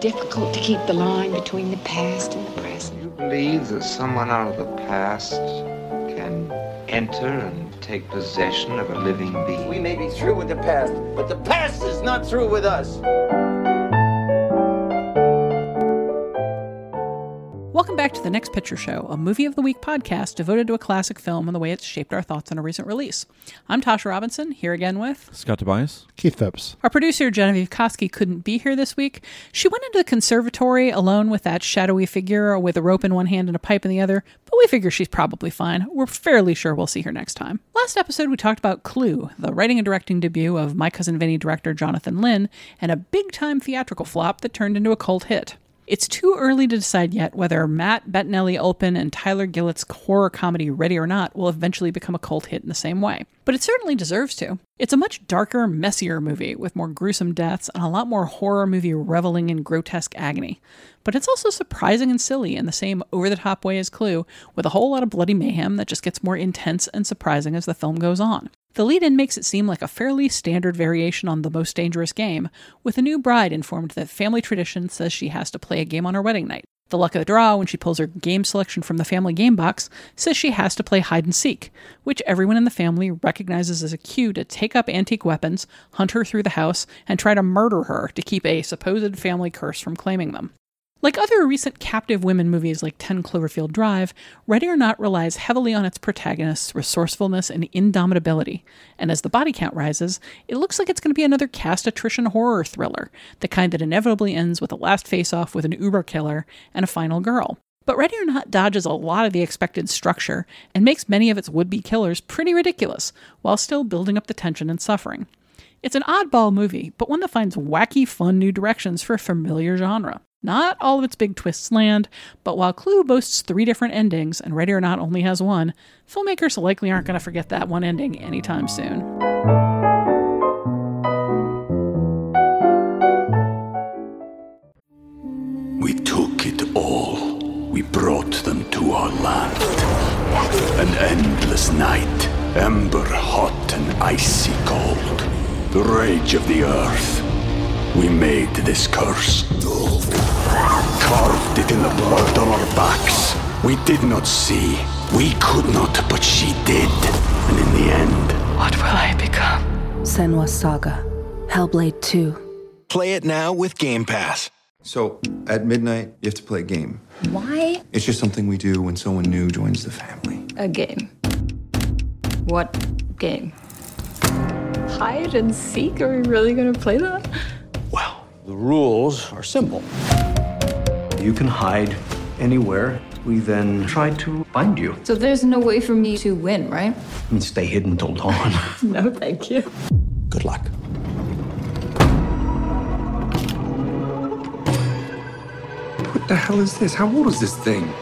Difficult to keep the line between the past and the present. You believe that someone out of the past can enter and take possession of a living being? We may be through with the past, but the past is not through with us. Welcome back to The Next Picture Show, a Movie of the Week podcast devoted to a classic film and the way it's shaped our thoughts on a recent release. I'm Tasha Robinson, here again with... Scott Tobias. Keith Phipps. Our producer, Genevieve Koski, couldn't be here this week. She went into the conservatory alone with that shadowy figure with a rope in one hand and a pipe in the other, but we figure she's probably fine. We're fairly sure we'll see her next time. Last episode, we talked about Clue, the writing and directing debut of My Cousin Vinny director Jonathan Lynn, and a big-time theatrical flop that turned into a cult hit. It's too early to decide yet whether Matt Bettinelli-Olpen and Tyler Gillett's horror comedy Ready or Not will eventually become a cult hit in the same way. But it certainly deserves to. It's a much darker, messier movie with more gruesome deaths and a lot more horror movie reveling in grotesque agony. But it's also surprising and silly in the same over-the-top way as Clue, with a whole lot of bloody mayhem that just gets more intense and surprising as the film goes on. The lead-in makes it seem like a fairly standard variation on The Most Dangerous Game, with a new bride informed that family tradition says she has to play a game on her wedding night. The luck of the draw, when she pulls her game selection from the family game box, says she has to play hide-and-seek, which everyone in the family recognizes as a cue to take up antique weapons, hunt her through the house, and try to murder her to keep a supposed family curse from claiming them. Like other recent captive women movies like 10 Cloverfield Drive, Ready or Not relies heavily on its protagonist's resourcefulness and indomitability, and as the body count rises, it looks like it's going to be another cast attrition horror thriller, the kind that inevitably ends with a last face-off with an uber killer and a final girl. But Ready or Not dodges a lot of the expected structure and makes many of its would-be killers pretty ridiculous, while still building up the tension and suffering. It's an oddball movie, but one that finds wacky, fun new directions for a familiar genre. Not all of its big twists land, but while Clue boasts 3 different endings and Ready or Not only has one, filmmakers likely aren't going to forget that one ending anytime soon. We took it all. We brought them to our land. An endless night, ember hot and icy cold. The rage of the earth. We made this curse. Carved it in the blood on our backs. We did not see. We could not, but she did. And in the end... what will I become? Senua's Saga. Hellblade 2. Play it now with Game Pass. So, at midnight, you have to play a game. Why? It's just something we do when someone new joins the family. A game. What game? Hide and seek? Are we really going to play that? Well, the rules are simple. You can hide anywhere. We then try to find you. So there's no way for me to win, right? And stay hidden till dawn. No, thank you. Good luck. What the hell is this? How old is this thing?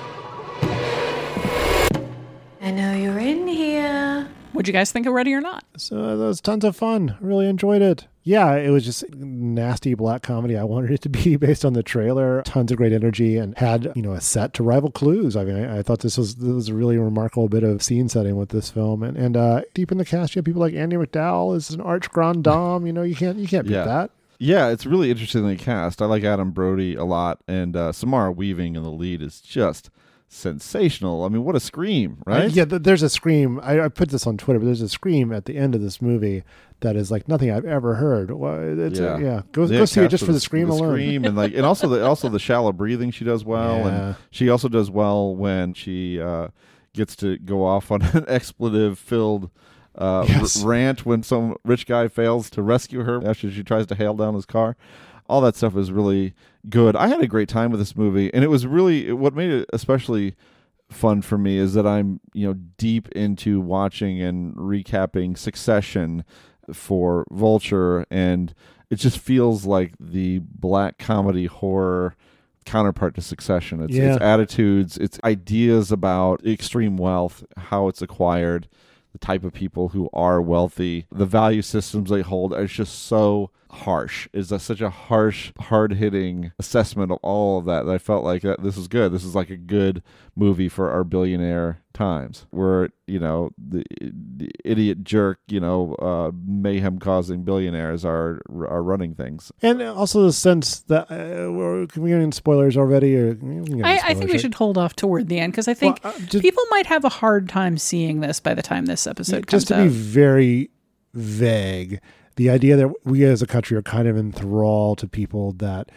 I know you're in here. What'd you guys think of Ready or Not? So that was tons of fun. I really enjoyed it. Yeah, it was just nasty black comedy I wanted it to be based on the trailer. Tons of great energy and had, a set to rival Clues. I mean, I thought this was a really remarkable bit of scene setting with this film. And deep in the cast, you have people like Andie MacDowell is an arch grand dame. You can't beat that. Yeah, it's really interestingly cast. I like Adam Brody a lot. And Samara Weaving in the lead is just sensational. I mean, what a scream, right? There's a scream. I put this on Twitter, but there's a scream at the end of this movie that is like nothing I've ever heard. Go see it just for the scream alone. And also the shallow breathing she does well, and she also does well when she gets to go off on an expletive-filled rant when some rich guy fails to rescue her after she tries to hail down his car. All that stuff is really good. I had a great time with this movie, and it was really what made it especially fun for me is that I'm, deep into watching and recapping Succession for Vulture, and it just feels like the black comedy horror counterpart to Succession. It's attitudes, it's ideas about extreme wealth, how it's acquired, the type of people who are wealthy, the value systems they hold. It's just so harsh. It's such a harsh, hard-hitting assessment of all of that I felt like this is good. This is like a good movie for our billionaire times where, the idiot jerk, mayhem-causing billionaires are running things. And also the sense that, can we get in spoilers already? I think we should hold off toward the end because I think people might have a hard time seeing this by the time this episode comes out. Just to be very vague, the idea that we as a country are kind of enthralled to people that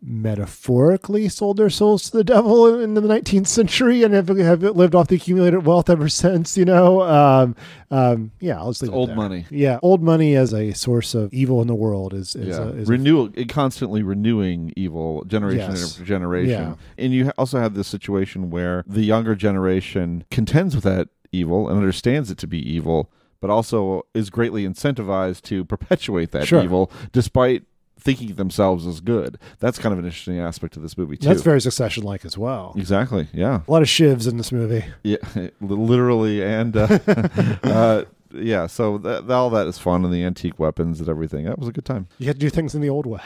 metaphorically sold their souls to the devil in the 19th century and have lived off the accumulated wealth ever since, I'll just leave it there. Old money. Yeah. Old money as a source of evil in the world is renewal, constantly renewing evil generation after generation. Yeah. And you also have this situation where the younger generation contends with that evil and understands it to be evil, but also is greatly incentivized to perpetuate that evil despite thinking themselves as good. That's kind of an interesting aspect of this movie, too. That's very Succession-like as well. Exactly, yeah. A lot of shivs in this movie. Yeah, literally. And, so all that is fun, and the antique weapons and everything. That was a good time. You had to do things in the old way.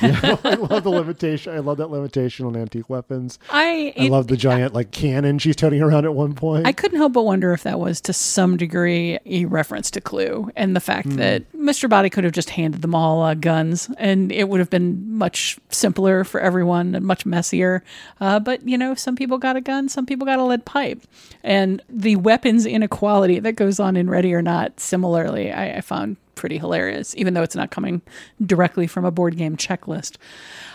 I love the limitation. I love that limitation on antique weapons. I love the giant cannon she's toting around at one point. I couldn't help but wonder if that was to some degree a reference to Clue and the fact that Mr. Boddy could have just handed them all guns, and it would have been much simpler for everyone and much messier. But some people got a gun, some people got a lead pipe, and the weapons inequality that goes on in Ready or Not. Similarly, I found pretty hilarious, even though it's not coming directly from a board game checklist.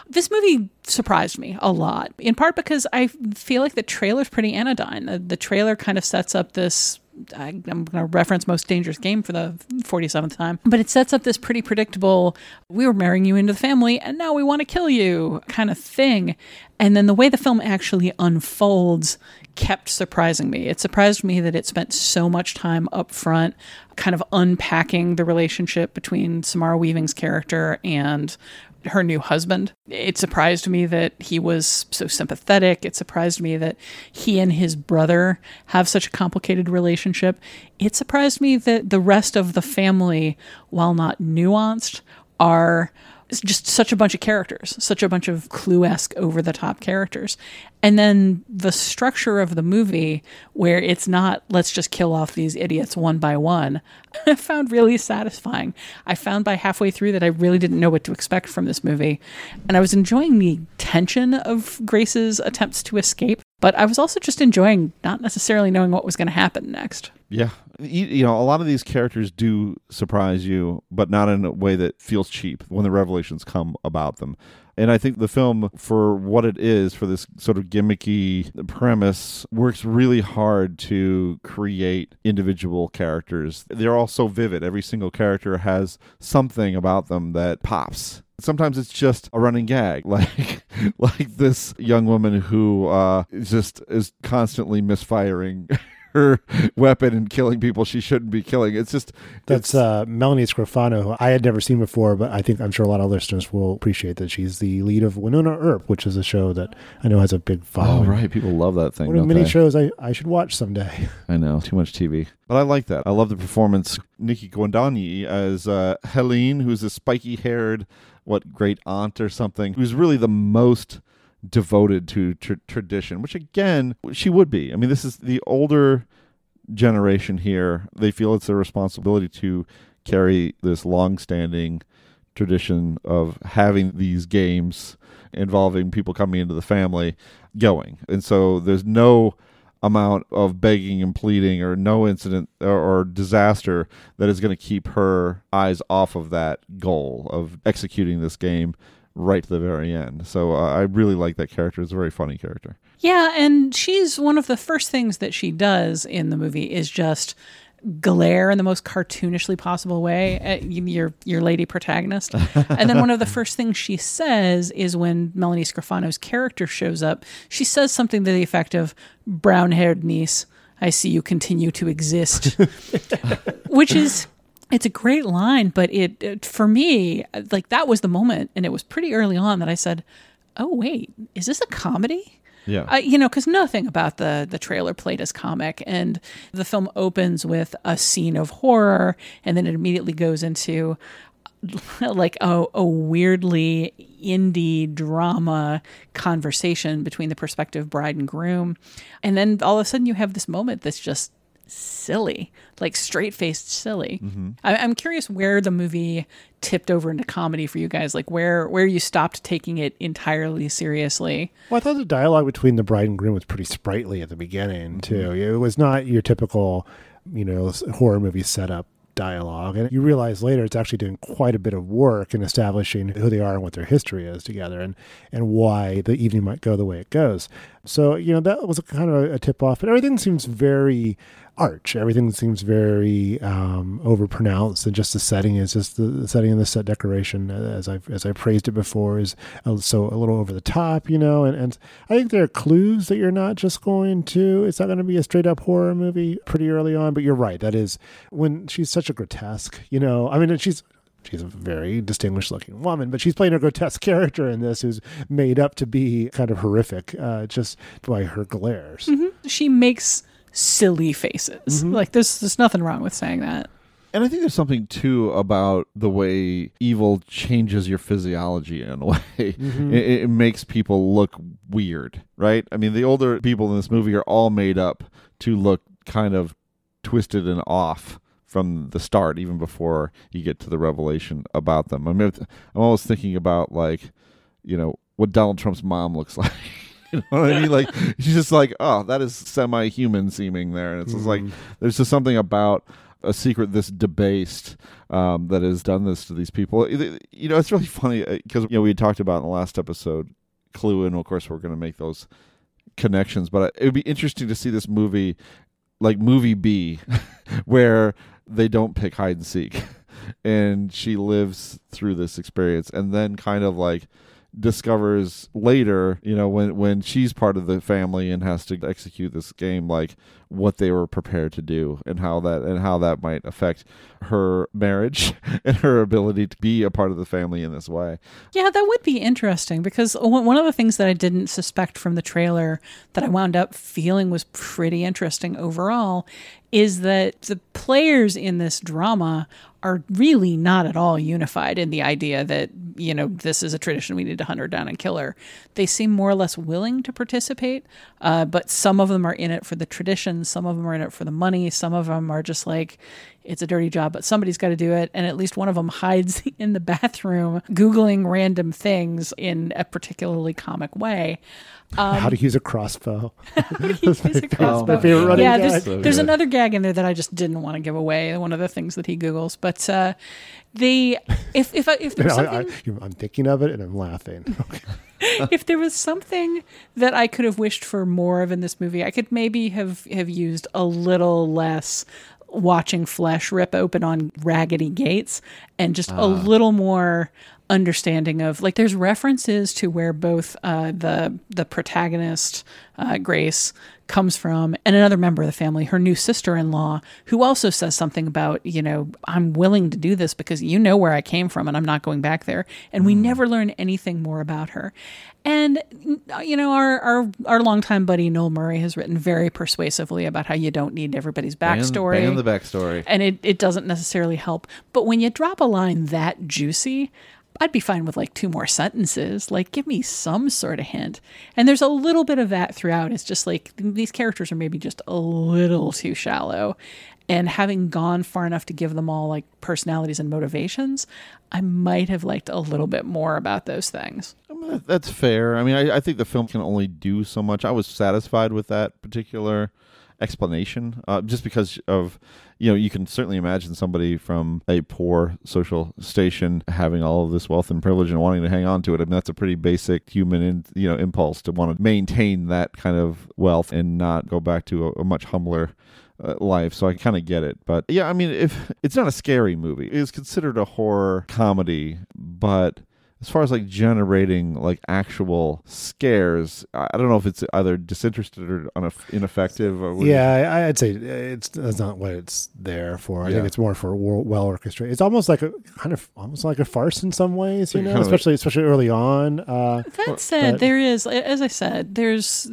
This movie surprised me a lot, in part because I feel like the trailer's pretty anodyne. The trailer kind of sets up this, I'm going to reference Most Dangerous Game for the 47th time, but it sets up this pretty predictable, we were marrying you into the family and now we want to kill you kind of thing. And then the way the film actually unfolds kept surprising me. It surprised me that it spent so much time up front kind of unpacking the relationship between Samara Weaving's character and her new husband. It surprised me that he was so sympathetic. It surprised me that he and his brother have such a complicated relationship. It surprised me that the rest of the family, while not nuanced, are just such a bunch of characters, such a bunch of Clue-esque over-the-top characters. And then the structure of the movie, where it's not, let's just kill off these idiots one by one, I found really satisfying. I found by halfway through that I really didn't know what to expect from this movie. And I was enjoying the tension of Grace's attempts to escape, but I was also just enjoying not necessarily knowing what was going to happen next. Yeah. A lot of these characters do surprise you, but not in a way that feels cheap when the revelations come about them. And I think the film, for what it is, for this sort of gimmicky premise, works really hard to create individual characters. They're all so vivid. Every single character has something about them that pops. Sometimes it's just a running gag, like this young woman who just is constantly misfiring her weapon and killing people she shouldn't be killing. That's Melanie Scrofano, who I had never seen before, but I think I'm sure a lot of listeners will appreciate that she's the lead of Winona Earp, which is a show that I know has a big following. Oh, right. People love that thing. One of many shows I should watch someday. I know. Too much TV. But I like that. I love the performance. Nikki Gwendani as Helene, who's a spiky-haired, great aunt or something, who's really the most devoted to tradition, which again, she would be. I mean, this is the older generation here. They feel it's their responsibility to carry this long-standing tradition of having these games involving people coming into the family going. And so there's no amount of begging and pleading or no incident or disaster that is going to keep her eyes off of that goal of executing this game right to the very end. So I really like that character. It's a very funny character. Yeah, and she's one of the first things that she does in the movie is just glare in the most cartoonishly possible way at your lady protagonist. And then one of the first things she says is when Melanie Scrofano's character shows up, she says something to the effect of, "Brown-haired niece, I see you continue to exist." Which is... it's a great line, but it for me, like, that was the moment, and it was pretty early on that I said, "Oh wait, is this a comedy?" Yeah, because nothing about the trailer played as comic, and the film opens with a scene of horror, and then it immediately goes into like a weirdly indie drama conversation between the prospective bride and groom, and then all of a sudden you have this moment that's just silly, like straight-faced silly. Mm-hmm. I'm curious where the movie tipped over into comedy for you guys, like where you stopped taking it entirely seriously. Well, I thought the dialogue between the bride and groom was pretty sprightly at the beginning, too. Mm-hmm. It was not your typical, horror movie setup dialogue. And you realize later it's actually doing quite a bit of work in establishing who they are and what their history is together and why the evening might go the way it goes. So, that was kind of a tip-off. But everything seems very arch. Everything seems very overpronounced, and just the setting is just the setting and the set decoration, as I praised it before, is so a little over the top, and I think there are clues that you're not just going to, it's not going to be a straight up horror movie pretty early on, but you're right. That is when she's such a grotesque, she's a very distinguished looking woman, but she's playing a grotesque character in this who's made up to be kind of horrific just by her glares. Mm-hmm. She makes silly faces. Mm-hmm. Like there's nothing wrong with saying that. And I think there's something too about the way evil changes your physiology in a way. Mm-hmm. It makes people look weird, right? I mean, the older people in this movie are all made up to look kind of twisted and off from the start, even before you get to the revelation about them. I mean, I'm always thinking about, like, what Donald Trump's mom looks like. You know what I mean? Like, she's just like, oh, that is semi-human seeming there. And it's just like, there's just something about a secret this debased that has done this to these people. It's really funny because, we had talked about in the last episode, Clue, and of course we're going to make those connections. But it would be interesting to see this movie, like movie B, where they don't pick hide and seek. And she lives through this experience and then kind of like discovers later, when she's part of the family and has to execute this game, like what they were prepared to do and how that might affect her marriage and her ability to be a part of the family in this way. Yeah, that would be interesting, because one of the things that I didn't suspect from the trailer that I wound up feeling was pretty interesting overall is that the players in this drama are really not at all unified in the idea that, this is a tradition, we need to hunt her down and kill her. They seem more or less willing to participate, but some of them are in it for the tradition, some of them are in it for the money, some of them are just like, it's a dirty job, but somebody's got to do it. And at least one of them hides in the bathroom Googling random things in a particularly comic way. How to use a crossbow. Yeah, there's another gag in there that I just didn't want to give away. One of the things that he Googles, but if there's something, I'm thinking of it and I'm laughing. If there was something that I could have wished for more of in this movie, I could maybe have used a little less watching flesh rip open on raggedy gates and just a little more understanding of, like, there's references to where both the protagonist, Grace, comes from, and another member of the family, her new sister-in-law, who also says something about, I'm willing to do this because where I came from and I'm not going back there. And we never learn anything more about her. And, our longtime buddy Noel Murray has written very persuasively about how you don't need everybody's backstory. Ban the backstory. And it doesn't necessarily help. But when you drop a line that juicy, I'd be fine with like two more sentences. Like, give me some sort of hint. And there's a little bit of that throughout. It's just like these characters are maybe just a little too shallow. And having gone far enough to give them all like personalities and motivations, I might have liked a little bit more about those things. That's fair. I mean, I think the film can only do so much. I was satisfied with that particular explanation, just because of, you know, you can certainly imagine somebody from a poor social station having all of this wealth and privilege and wanting to hang on to it. I mean, that's a pretty basic human, impulse to want to maintain that kind of wealth and not go back to a much humbler life. So I kind of get it. But yeah, I mean, if it's not a scary movie, it's considered a horror comedy, but as far as like generating like actual scares, I don't know if it's either disinterested or ineffective. Or yeah, I'd say that's not what it's there for. I think it's more for well orchestrated. It's almost like a farce in some ways, especially early on. That said, there's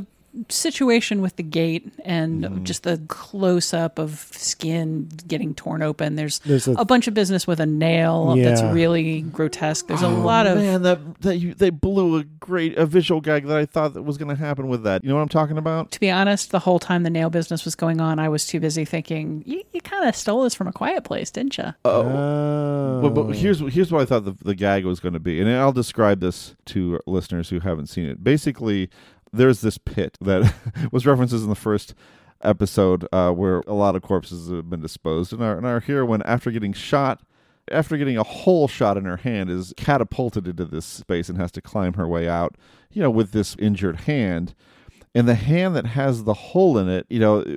the situation with the gate and just the close up of skin getting torn open. There's a bunch of business with a nail that's really grotesque. There's a lot of they blew a visual gag that I thought that was going to happen with that. You know what I'm talking about? To be honest, the whole time the nail business was going on, I was too busy thinking you kind of stole this from A Quiet Place, didn't you? Oh, well, but here's what I thought the gag was going to be, and I'll describe this to listeners who haven't seen it. Basically, there's this pit that was references in the first episode where a lot of corpses have been disposed. And our heroine, after getting a hole shot in her hand, is catapulted into this space and has to climb her way out, with this injured hand. And the hand that has the hole in it,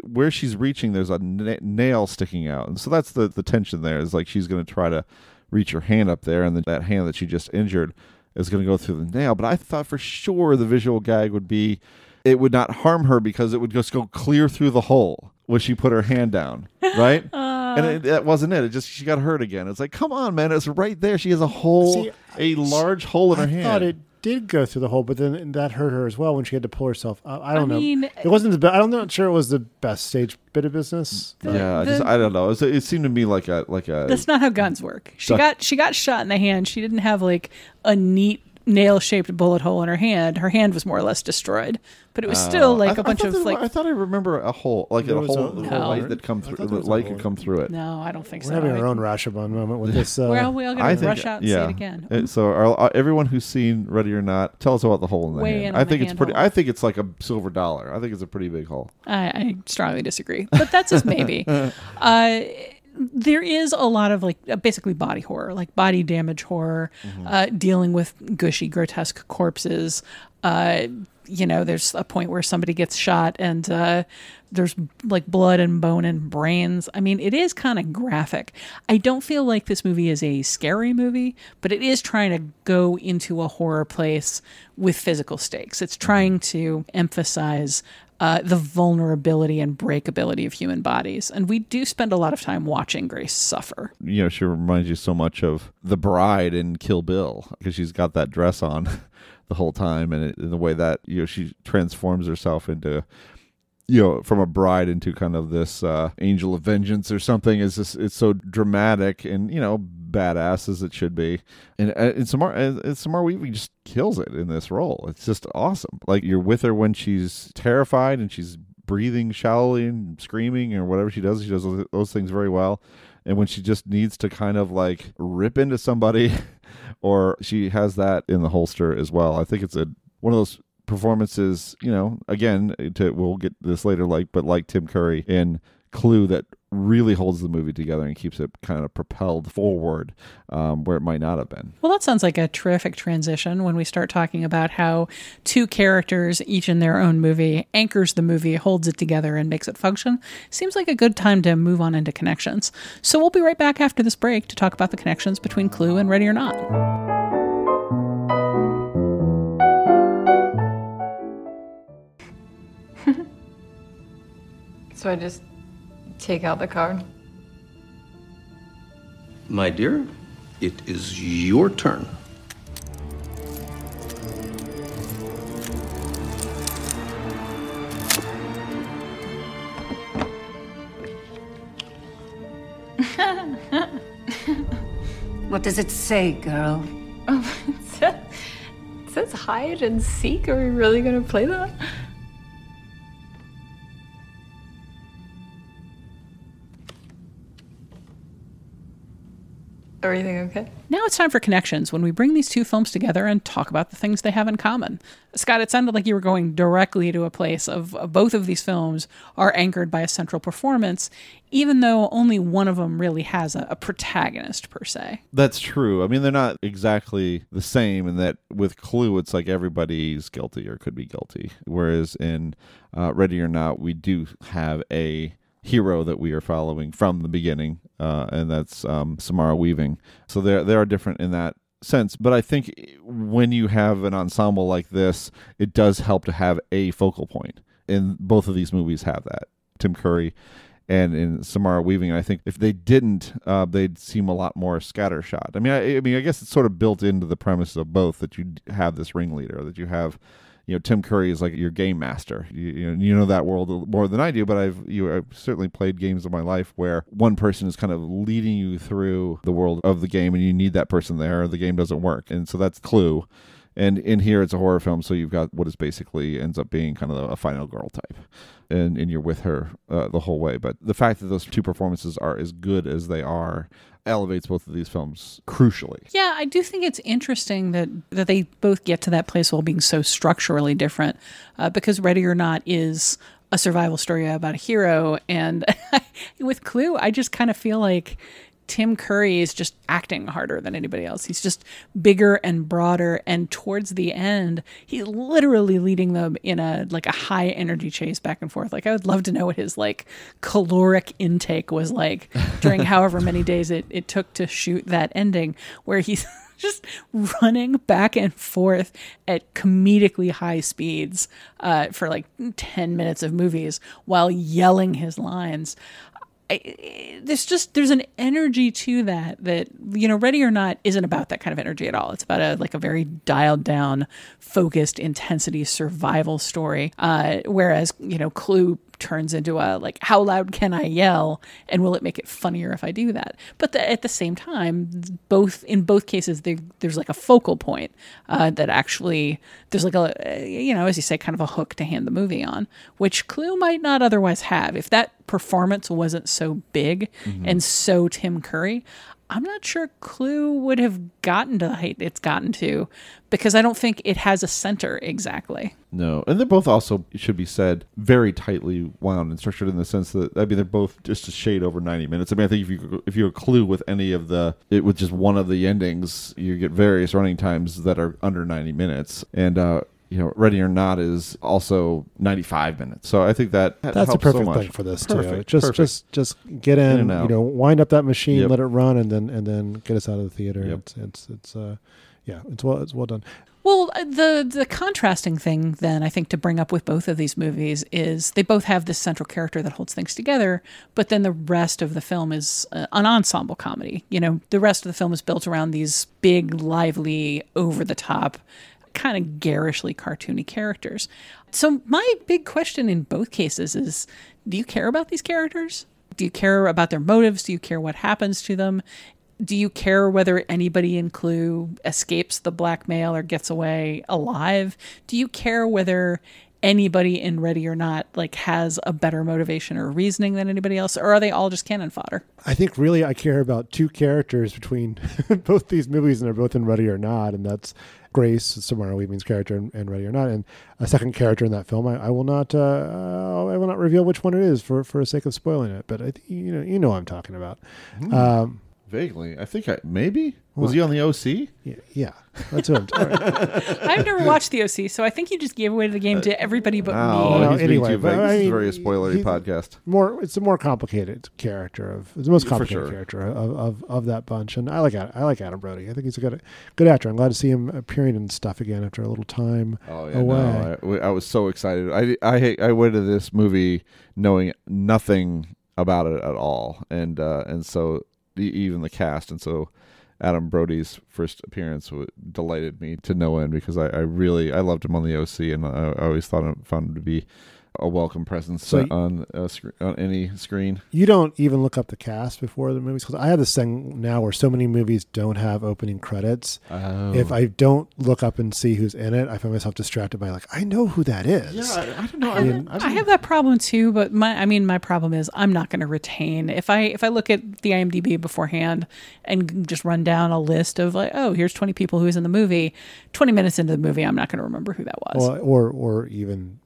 where she's reaching, there's a nail sticking out. And so that's the tension there, is like she's going to try to reach her hand up there, and then that hand that she just injured is going to go through the nail. But I thought for sure the visual gag would be it would not harm her because it would just go clear through the hole when she put her hand down, right? And that wasn't it. It just, she got hurt again. It's like, come on, man. It's right there. She has a large hole in her hand. I thought it did go through the hole, but then that hurt her as well when she had to pull herself up. I mean, it wasn't the best. I'm not sure it was the best stage bit of business. I don't know. It seemed to me like a. That's not how guns work. She got shot in the hand. She didn't have like a neat nail-shaped bullet hole in her hand. Her hand was more or less destroyed, but it was still like a bunch of like. I thought I remember a hole, like a hole light that come through. Light could come through it. No, I don't think so. We're having our own Rashomon moment with this. We're all going to rush out and see it again. So everyone who's seen Ready or Not, tell us about the hole in the hand. I think it's pretty. I think it's like a silver dollar. I think it's a pretty big hole. I strongly disagree, but that's just maybe. There is a lot of like basically body horror, like body damage horror, dealing with gushy, grotesque corpses. There's a point where somebody gets shot and there's like blood and bone and brains. I mean, it is kind of graphic. I don't feel like this movie is a scary movie, but it is trying to go into a horror place with physical stakes. It's trying to emphasize the vulnerability and breakability of human bodies. And we do spend a lot of time watching Grace suffer. She reminds you so much of the bride in Kill Bill, because she's got that dress on the whole time. And in the way that, she transforms herself into, from a bride into kind of this angel of vengeance or something. It's so dramatic and, badass as it should be. And Samara Weaving just kills it in this role. It's just awesome. Like, you're with her when she's terrified and she's breathing shallowly and screaming or whatever she does those things very well. And when she just needs to kind of like rip into somebody, or she has that in the holster as well. I think it's one of those performances, again, we'll get this later, but like Tim Curry in Clue, that really holds the movie together and keeps it kind of propelled forward where it might not have been. Well, that sounds like a terrific transition when we start talking about how two characters, each in their own movie, anchors the movie, holds it together, and makes it function. Seems like a good time to move on into connections. So we'll be right back after this break to talk about the connections between Clue and Ready or Not. So I just take out the card. My dear, it is your turn. What does it say, girl? It says hide and seek. Are we really going to play that? Are you doing okay? Now it's time for Connections, when we bring these two films together and talk about the things they have in common. Scott, it sounded like you were going directly to a place of both of these films are anchored by a central performance, even though only one of them really has a protagonist, per se. That's true. I mean, they're not exactly the same in that with Clue, it's like everybody's guilty or could be guilty. Whereas in Ready or Not, we do have a hero that we are following from the beginning, and that's Samara Weaving. So they are different in that sense. But I think when you have an ensemble like this, it does help to have a focal point. And both of these movies have that. Tim Curry and in Samara Weaving, I think if they didn't, they'd seem a lot more scattershot. I mean, I guess it's sort of built into the premise of both that you have this ringleader, that you have, you know, Tim Curry is like your game master. You know that world more than I do, but I've certainly played games in my life where one person is kind of leading you through the world of the game, and you need that person there, or the game doesn't work. And so that's Clue. And in here, it's a horror film, so you've got what is basically ends up being kind of a final girl type. And you're with her the whole way. But the fact that those two performances are as good as they are elevates both of these films crucially. Yeah, I do think it's interesting that they both get to that place while being so structurally different, because Ready or Not is a survival story about a hero. And with Clue, I just kind of feel like Tim Curry is just acting harder than anybody else. He's just bigger and broader, and towards the end, he's literally leading them in a high energy chase back and forth. Like, I would love to know what his like caloric intake was like during however many days it took to shoot that ending, where he's just running back and forth at comedically high speeds for like 10 minutes of movies while yelling his lines. There's an energy to that, you know, Ready or Not isn't about that kind of energy at all. It's about a very dialed down, focused intensity survival story. Whereas, you know, Clue turns into how loud can I yell, and will it make it funnier if I do that? But at the same time, in both cases, there's like a focal point that actually there's like a, you know, as you say, kind of a hook to hand the movie on, which Clue might not otherwise have. If that performance wasn't so big and so Tim Curry, I'm not sure Clue would have gotten to the height it's gotten to, because I don't think it has a center exactly. No. And they're both also, it should be said, very tightly wound and structured in the sense that, I mean, they're both just a shade over 90 minutes. I mean, I think if you Clue with any of with just one of the endings, you get various running times that are under 90 minutes. And, you know, Ready or Not is also 95 minutes. So I think that's helps a perfect so much. Thing for this perfect, too. Just get in, you know, wind up that machine, let it run, and then get us out of the theater. Yep. It's well done. Well, the contrasting thing then, I think, to bring up with both of these movies is they both have this central character that holds things together, but then the rest of the film is an ensemble comedy. You know, the rest of the film is built around these big, lively, over the top, kind of garishly cartoony characters. So my big question in both cases is, do you care about these characters? Do you care about their motives? Do you care what happens to them? Do you care whether anybody in Clue escapes the blackmail or gets away alive? Do you care whether anybody in Ready or Not like has a better motivation or reasoning than anybody else, or are they all just cannon fodder? I think really I care about two characters between both these movies, and they're both in Ready or Not, and that's Grace, Samara Weaving's character in Ready or Not, and a second character in that film. I will not reveal which one it is for the sake of spoiling it, but I think you know what I'm talking about. Vaguely. I think maybe. Was he on the OC? Yeah. That's who I'm talking about. I've never watched the OC, so I think you just gave away the game to everybody but me. No, anyway. This is a very spoilery podcast. It's a more complicated character. It's the most complicated character of that bunch. And I like Adam Brody. I think he's a good actor. I'm glad to see him appearing in stuff again after a little time away. No, I was so excited. I went to this movie knowing nothing about it at all. And so even the cast, and so Adam Brody's first appearance delighted me to no end, because I really loved him on the OC, and I always found him to be a welcome presence on any screen. You don't even look up the cast before the movies, because I have this thing now where so many movies don't have opening credits. Oh. If I don't look up and see who's in it, I find myself distracted by like, I know who that is. Yeah, I don't know. I have that problem too, but my problem is I'm not going to retain. If I look at the IMDb beforehand and just run down a list of like, oh, here's 20 people who's in the movie, 20 minutes into the movie, I'm not going to remember who that was. Well, or even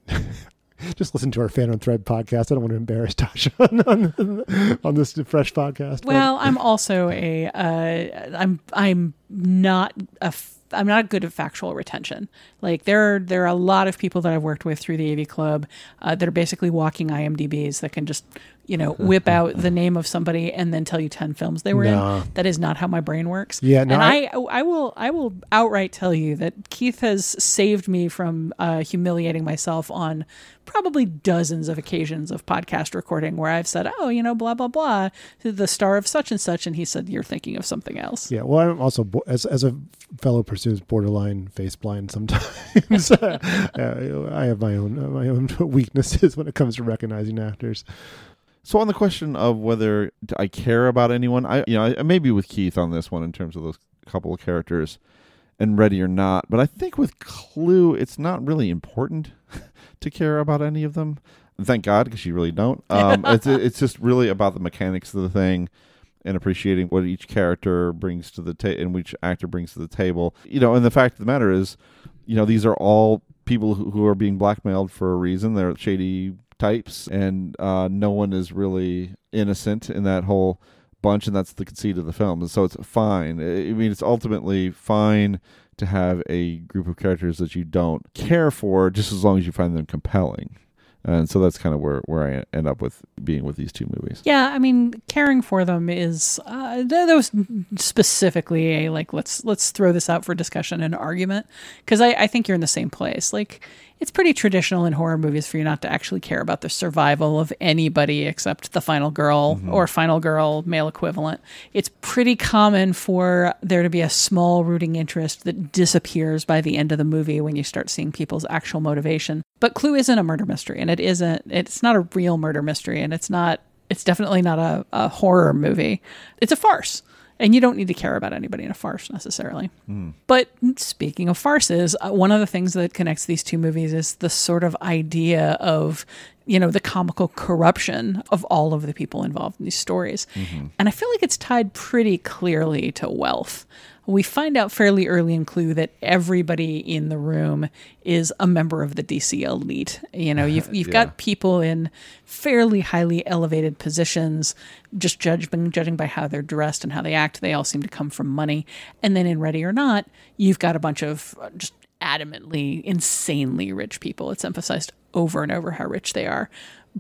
just listen to our Fan on Thread podcast. I don't want to embarrass Tasha on this fresh podcast. Well, I'm also I'm not good at factual retention. Like there are a lot of people that I've worked with through the AV Club that are basically walking IMDb's that can just, whip out the name of somebody and then tell you 10 films they were in. That is not how my brain works. Yeah, no, and I will outright tell you that Keith has saved me from humiliating myself on probably dozens of occasions of podcast recording where I've said, oh, blah, blah, blah, the star of such and such. And he said, you're thinking of something else. Yeah. Well, I'm also, as a fellow person who's borderline face blind sometimes, I have my own weaknesses when it comes to recognizing actors. So on the question of whether I care about anyone, I may be with Keith on this one in terms of those couple of characters and Ready or Not, but I think with Clue, it's not really important to care about any of them. Thank God, because you really don't. It's just really about the mechanics of the thing and appreciating what each character brings to the table and which actor brings to the table. And the fact of the matter is, these are all people who are being blackmailed for a reason. They're shady types, and no one is really innocent in that whole bunch, and that's the conceit of the film. And so it's fine. I mean, it's ultimately fine to have a group of characters that you don't care for, just as long as you find them compelling. And so that's kind of where I end up with being with these two movies. Yeah, I mean, caring for them is that was specifically a let's throw this out for discussion and argument, because I think you're in the same place. Like, it's pretty traditional in horror movies for you not to actually care about the survival of anybody except the final girl or final girl male equivalent. It's pretty common for there to be a small rooting interest that disappears by the end of the movie when you start seeing people's actual motivation. But Clue isn't a murder mystery, and it's not a real murder mystery, and it's definitely not a horror movie. It's a farce, and you don't need to care about anybody in a farce necessarily. Mm. But speaking of farces, one of the things that connects these two movies is the sort of idea of, the comical corruption of all of the people involved in these stories. Mm-hmm. And I feel like it's tied pretty clearly to wealth. We find out fairly early in Clue that everybody in the room is a member of the DC elite. You've got people in fairly highly elevated positions, just judging by how they're dressed and how they act. They all seem to come from money. And then in Ready or Not, you've got a bunch of just adamantly, insanely rich people. It's emphasized over and over how rich they are.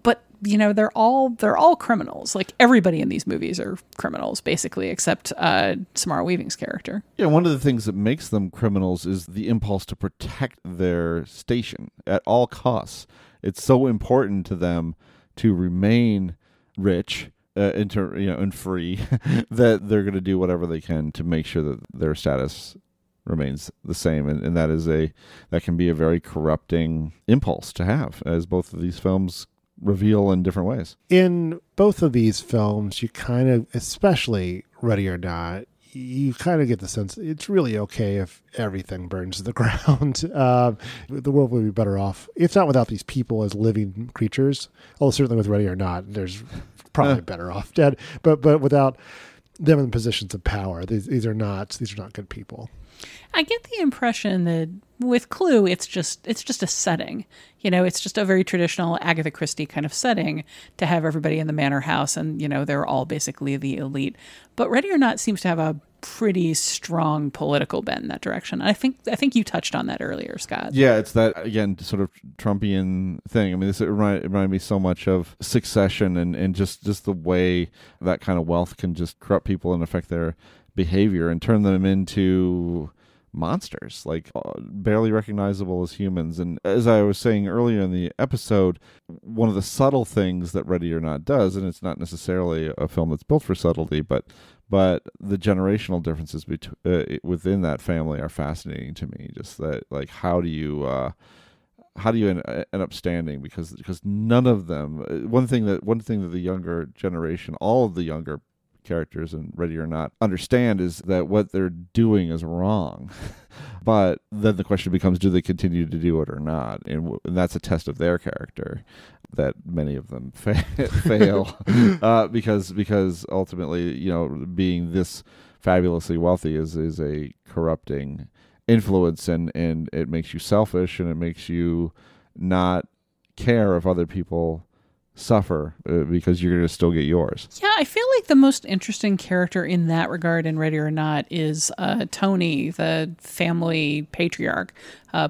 But they're all criminals. Like, everybody in these movies are criminals, basically, except Samara Weaving's character. Yeah, one of the things that makes them criminals is the impulse to protect their station at all costs. It's so important to them to remain rich and free that they're going to do whatever they can to make sure that their status remains the same, and that can be a very corrupting impulse to have, as both of these films reveal in different ways. In both of these films, you kind of, especially Ready or Not, you kind of get the sense it's really okay if everything burns to the ground. The world would be better off, if not without these people as living creatures. Although certainly with Ready or Not, there's probably better off dead. But without them in positions of power, these are not good people. I get the impression that with Clue, it's just a setting. It's just a very traditional Agatha Christie kind of setting to have everybody in the manor house, and they're all basically the elite. But Ready or Not seems to have a pretty strong political bend in that direction. I think you touched on that earlier, Scott. Yeah, it's that, again, sort of Trumpian thing. I mean, it reminded me so much of Succession and just the way that kind of wealth can just corrupt people and affect their behavior and turn them into monsters, like barely recognizable as humans. And as I was saying earlier in the episode, one of the subtle things that Ready or Not does, and it's not necessarily a film that's built for subtlety, but the generational differences within that family are fascinating to me. Just that, like, how do you how do you end up standing? Because none of them. One thing that the younger generation, all of the younger characters in Ready or Not, understand is that what they're doing is wrong. But then the question becomes, do they continue to do it or not? And that's a test of their character that many of them fail because ultimately, you know, being this fabulously wealthy is a corrupting influence, and it makes you selfish, and it makes you not care if other people suffer, because you're going to still get yours. Yeah, I feel like the most interesting character in that regard in Ready or Not is Tony, the family patriarch,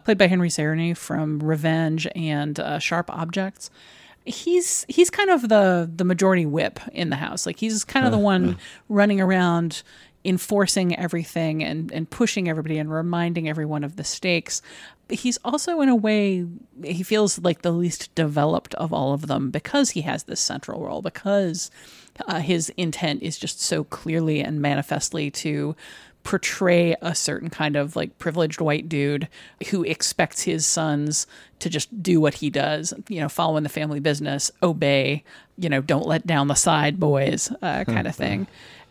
played by Henry Sereny from Revenge and Sharp Objects. He's kind of the majority whip in the house. Like, he's kind of the one running around enforcing everything and pushing everybody and reminding everyone of the stakes. He's also, in a way, he feels like the least developed of all of them because he has this central role, because his intent is just so clearly and manifestly to portray a certain kind of, like, privileged white dude who expects his sons to just do what he does, you know, follow in the family business, obey, you know, don't let down the side boys, kind of thing.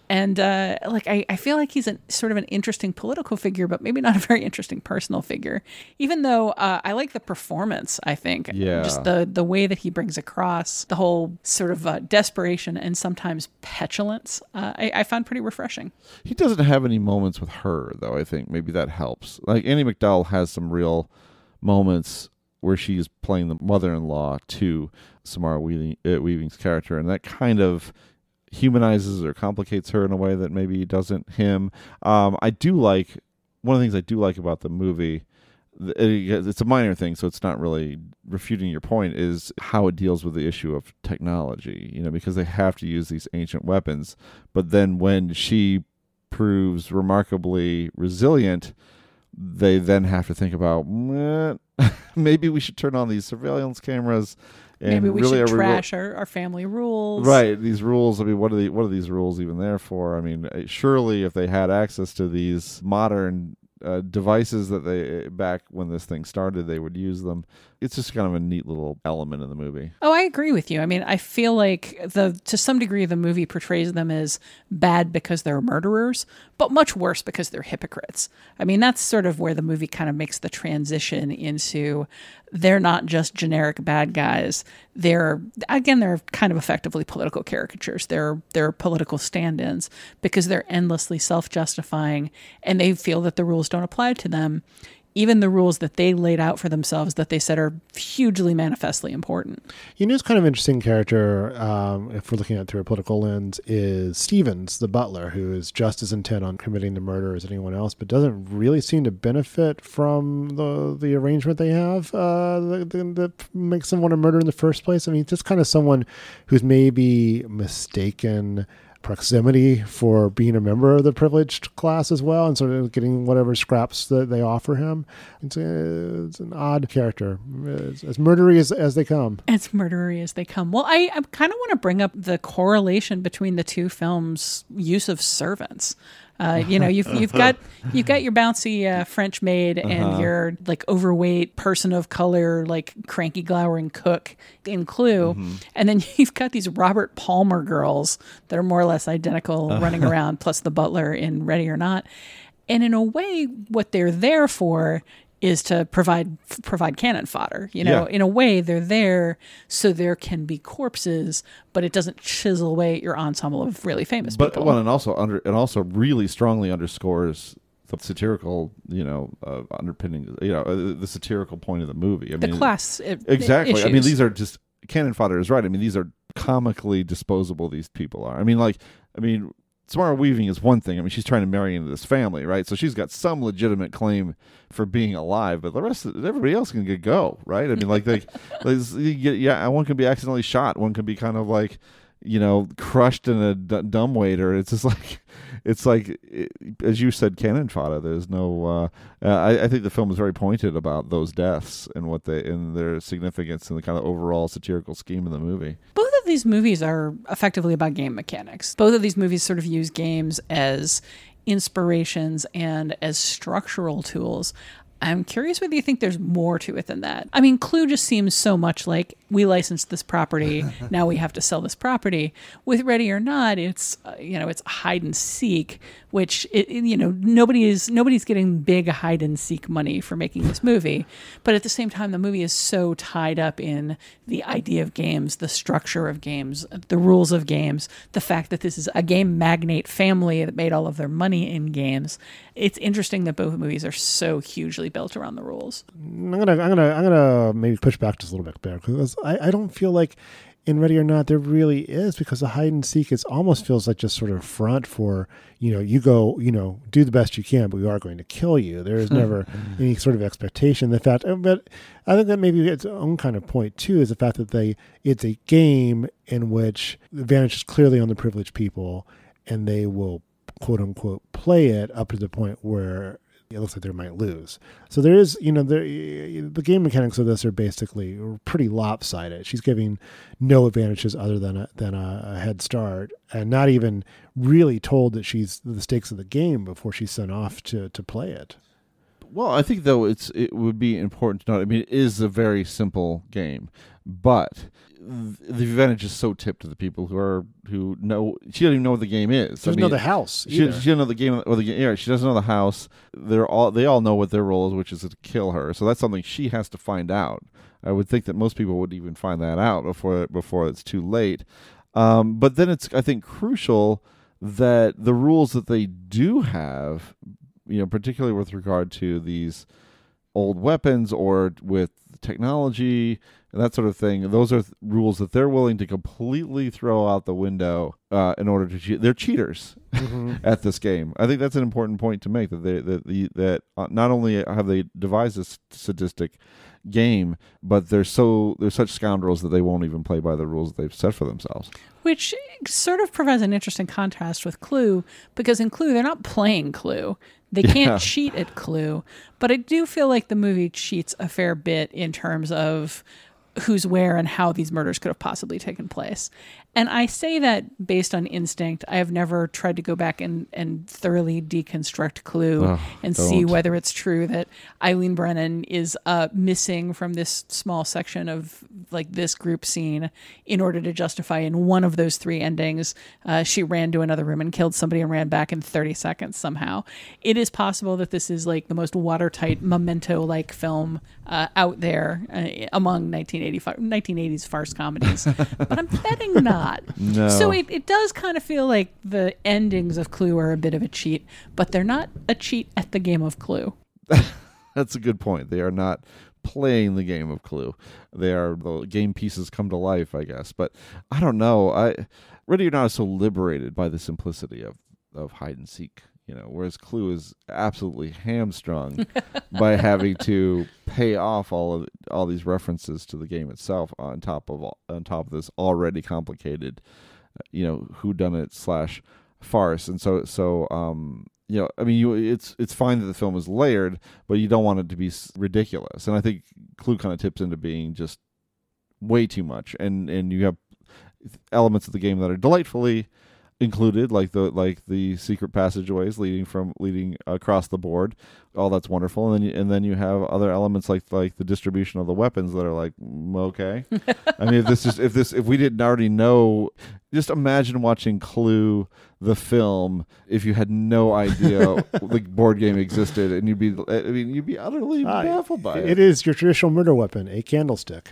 And I feel like he's sort of an interesting political figure, but maybe not a very interesting personal figure, even though I like the performance, I think. Yeah. Just the way that he brings across the whole sort of desperation and sometimes petulance, I found pretty refreshing. He doesn't have any moments with her, though, I think. Maybe that helps. Like, Andie MacDowell has some real moments where she's playing the mother-in-law to Samara Weaving's character, and that kind of humanizes or complicates her in a way that maybe doesn't him. One of the things I do like about the movie, it's a minor thing, so it's not really refuting your point, is how it deals with the issue of technology, you know, because they have to use these ancient weapons. But then when she proves remarkably resilient, they then have to think about, maybe we should turn on these surveillance cameras. And maybe we really should trash our family rules. Right, these rules. I mean, what are these rules even there for? I mean, surely if they had access to these modern devices that they, back when this thing started, they would use them. It's just kind of a neat little element of the movie. Oh, I agree with you. I mean, I feel like to some degree the movie portrays them as bad because they're murderers, but much worse because they're hypocrites. I mean, that's sort of where the movie kind of makes the transition into, they're not just generic bad guys. They're kind of effectively political caricatures. They're political stand-ins because they're endlessly self-justifying, and they feel that the rules don't apply to them, even the rules that they laid out for themselves that they said are hugely manifestly important. You know, it's kind of interesting character, if we're looking at through a political lens, is Stevens, the butler, who is just as intent on committing the murder as anyone else, but doesn't really seem to benefit from the arrangement they have that makes them want to murder in the first place. I mean, just kind of someone who's maybe mistaken proximity for being a member of the privileged class as well, and sort of getting whatever scraps that they offer him. It's an odd character. It's as murdery as they come. It's murdery as they come. Well, I kind of want to bring up the correlation between the two films' use of servants. You know, you've got your bouncy French maid and your, like, overweight person of color, like, cranky glowering cook in Clue, and then you've got these Robert Palmer girls that are more or less identical running around, plus the butler in Ready or Not. And in a way, what they're there for is to provide cannon fodder. You know, in a way, they're there so there can be corpses, but it doesn't chisel away at your ensemble of really famous people. Well, and also really strongly underscores the satirical, you know, underpinning, you know, the satirical point of the movie. I mean, the class exactly. Issues. I mean, these are just cannon fodder is right. I mean, these are comically disposable. These people are. I mean, Samara Weaving is one thing. I mean, she's trying to marry into this family, right? So she's got some legitimate claim for being alive, but the rest of everybody else can go, right? I mean, like, one can be accidentally shot. One can be kind of, like, you know, crushed in a dumbwaiter. It's just like, as you said, cannon fodder. There's no, I think the film is very pointed about those deaths and what they, and their significance and the kind of overall satirical scheme of the movie. Both of these movies are effectively about game mechanics. Both of these movies sort of use games as inspirations and as structural tools. I'm curious whether you think there's more to it than that. I mean, Clue just seems so much like we licensed this property. Now we have to sell this property. With Ready or Not, it's, you know, it's hide and seek, which, you know, nobody's getting big hide and seek money for making this movie. But at the same time, the movie is so tied up in the idea of games, the structure of games, the rules of games, the fact that this is a game magnate family that made all of their money in games. It's interesting that both movies are so hugely built around the rules. I'm gonna maybe push back just a little bit there, because I don't feel like in Ready or Not there really is, because the hide and seek is almost feels like just sort of a front for, you know, you go, you know, do the best you can, but we are going to kill you. There is never any sort of expectation. The fact, but I think that maybe its own kind of point too is the fact that it's a game in which the advantage is clearly on the privileged people, and they will quote unquote play it up to the point where it looks like they might lose. So there is, you know, the game mechanics of this are basically pretty lopsided. She's giving no advantages other than a head start, and not even really told that she's the stakes of the game before she's sent off to play it. Well, I think, though, it would be important to note, I mean, it is a very simple game, but the advantage is so tipped to the people who know. She doesn't even know what the game is. She doesn't know the house. She doesn't know the game or the game. Yeah, she doesn't know the house. They all know what their role is, which is to kill her. So that's something she has to find out. I would think that most people would even find that out before it's too late. But then it's, I think, crucial that the rules that they do have, you know, particularly with regard to these old weapons or with technology and that sort of thing, those are rules that they're willing to completely throw out the window in order to cheat. They're cheaters at this game. I think that's an important point to make, that not only have they devised this sadistic game, but they're such scoundrels that they won't even play by the rules that they've set for themselves. Which sort of provides an interesting contrast with Clue, because in Clue, they're not playing Clue. They can't cheat at Clue, but I do feel like the movie cheats a fair bit in terms of who's where and how these murders could have possibly taken place. And I say that based on instinct. I have never tried to go back and thoroughly deconstruct Clue see whether it's true that Eileen Brennan is missing from this small section of like this group scene in order to justify in one of those three endings. She ran to another room and killed somebody and ran back in 30 seconds somehow. It is possible that this is like the most watertight Memento-like film out there among 1980s farce comedies. But I'm betting not. No. So it does kind of feel like the endings of Clue are a bit of a cheat, but they're not a cheat at the game of Clue. That's a good point. They are not playing the game of Clue. They are the game pieces come to life, I guess. But I don't know. Ready or Not is so liberated by the simplicity of hide and seek, you know, whereas Clue is absolutely hamstrung by having to pay off all these references to the game itself on top of this already complicated, you know, whodunit / farce. And so you know, I mean, it's fine that the film is layered, but you don't want it to be ridiculous. And I think Clue kind of tips into being just way too much, and you have elements of the game that are delightfully included, like the secret passageways leading across the board. All that's wonderful, and then you have other elements like the distribution of the weapons that are like, okay. I mean, if we didn't already know, just imagine watching Clue the film if you had no idea the board game existed, and you'd be utterly baffled by it. It is your traditional murder weapon, a candlestick.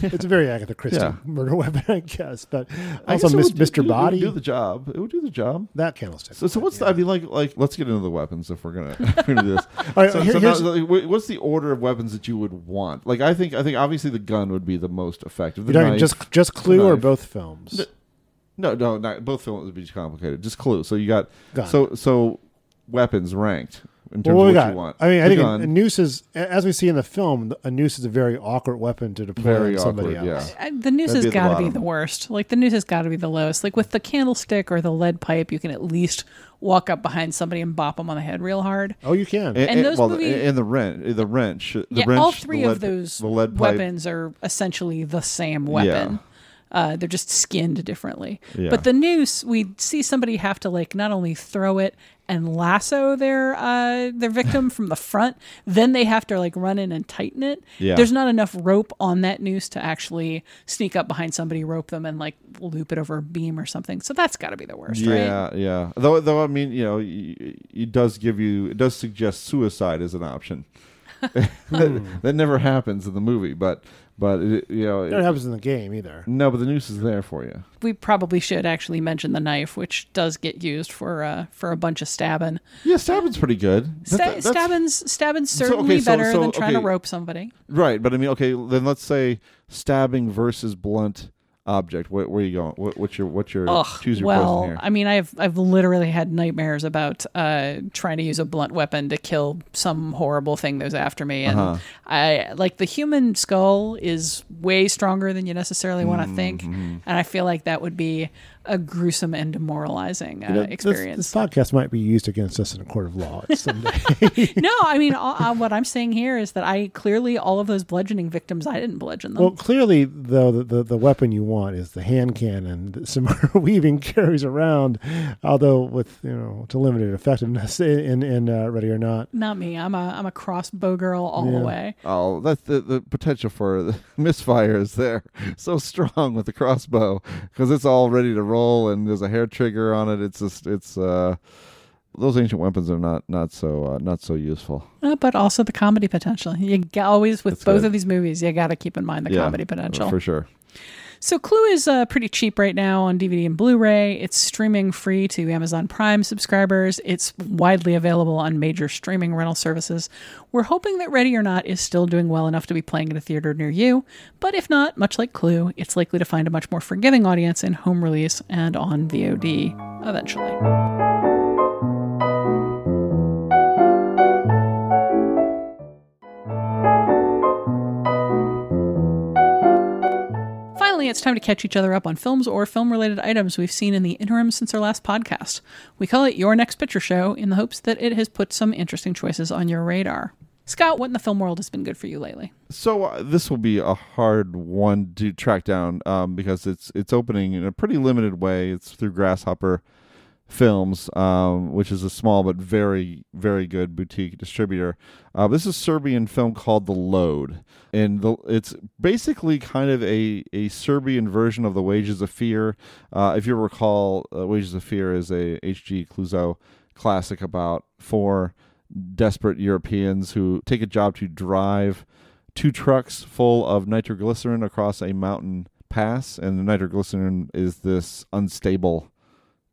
It's a very Agatha Christie murder weapon, I guess. But also, Mr. Body. It would do the job. That candlestick. So what's the, I mean, like, let's get into the weapons if we're gonna do this. All right, what's the order of weapons that you would want? Like, I think obviously the gun would be the most effective. You're talking just Clue or both films? No, not both films would be complicated. Just Clue. So you got so weapons ranked. In terms of what you want. I mean, I think a noose is, as we see in the film, a noose is a very awkward weapon to deploy on somebody else. Yeah. The noose has got to be the worst. Like, the noose has got to be the lowest. Like, with the candlestick or the lead pipe, you can at least walk up behind somebody and bop them on the head real hard. Oh, you can. And those movies, and the wrench. All three of those weapons are essentially the same weapon. Yeah. They're just skinned differently. Yeah. But the noose, we see somebody have to like not only throw it and lasso their victim from the front, then they have to like run in and tighten it. Yeah. There's not enough rope on that noose to actually sneak up behind somebody, rope them, and like loop it over a beam or something. So that's got to be the worst, right? Yeah, yeah. Though I mean, you know, it does suggest suicide as an option. That never happens in the movie, but it, you know, it happens in the game either. No, but the noose is there for you. We probably should actually mention the knife, which does get used for a bunch of stabbing. Yeah, stabbing's pretty good. Stabbing's certainly better than trying to rope somebody. Right, but I mean, okay, then let's say stabbing versus blunt object. Where are you going? What's your choose your poison here? I mean, I've literally had nightmares about trying to use a blunt weapon to kill some horrible thing that was after me, and I like the human skull is way stronger than you necessarily want to think, and I feel like that would be a gruesome and demoralizing experience. This podcast might be used against us in a court of law someday. No, I mean, what I'm saying here is that all of those bludgeoning victims, I didn't bludgeon them. Well, clearly, though, the weapon you want is the hand cannon that Samara Weaving carries around, although with, you know, to limited effectiveness in Ready or Not. Not me. I'm a crossbow girl all the way. Oh, that's the potential for the misfire is there. So strong with the crossbow because it's all ready to roll. And there's a hair trigger on it. It's just those ancient weapons are not so useful. But also the comedy potential. You always with both of these movies, you got to keep in mind the comedy potential for sure. So Clue is pretty cheap right now on DVD and Blu-ray. It's streaming free to Amazon Prime subscribers. It's widely available on major streaming rental services. We're hoping that Ready or Not is still doing well enough to be playing at a theater near you. But if not, much like Clue, it's likely to find a much more forgiving audience in home release and on VOD eventually. It's time to catch each other up on films or film-related items we've seen in the interim since our last podcast. We call it Your Next Picture Show in the hopes that it has put some interesting choices on your radar. Scott, what in the film world has been good for you lately? So this will be a hard one to track down because it's opening in a pretty limited way. It's through Grasshopper Films, which is a small but very, very good boutique distributor. This is a Serbian film called The Load. And it's basically kind of a Serbian version of The Wages of Fear. If you recall, Wages of Fear is a H.G. Cluzo classic about four desperate Europeans who take a job to drive two trucks full of nitroglycerin across a mountain pass. And the nitroglycerin is this unstable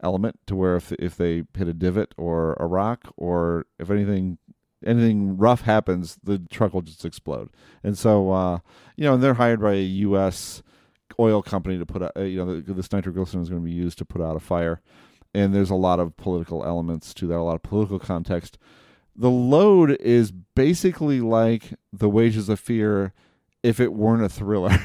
element to where if they hit a divot or a rock or if anything rough happens, the truck will just explode. And so you know, and they're hired by a U.S. oil company to put out, you know, this nitroglycerin is going to be used to put out a fire. And there's a lot of political elements to that, a lot of political context. The Load is basically like The Wages of Fear if it weren't a thriller.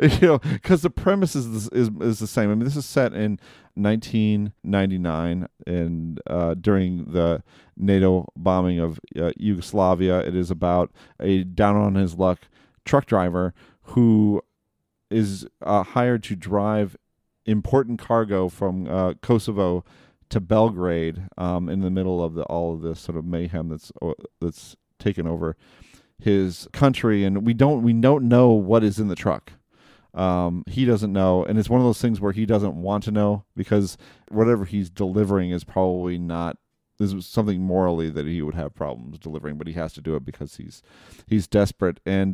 You know, because the premise is the same. I mean, this is set in 1999 and during the NATO bombing of Yugoslavia. It is about a down on his luck truck driver who is hired to drive important cargo from Kosovo to Belgrade in the middle of all of this sort of mayhem that's taken over his country, and we don't know what is in the truck. He doesn't know, and it's one of those things where he doesn't want to know because whatever he's delivering is probably not. This is something morally that he would have problems delivering, but he has to do it because he's desperate. And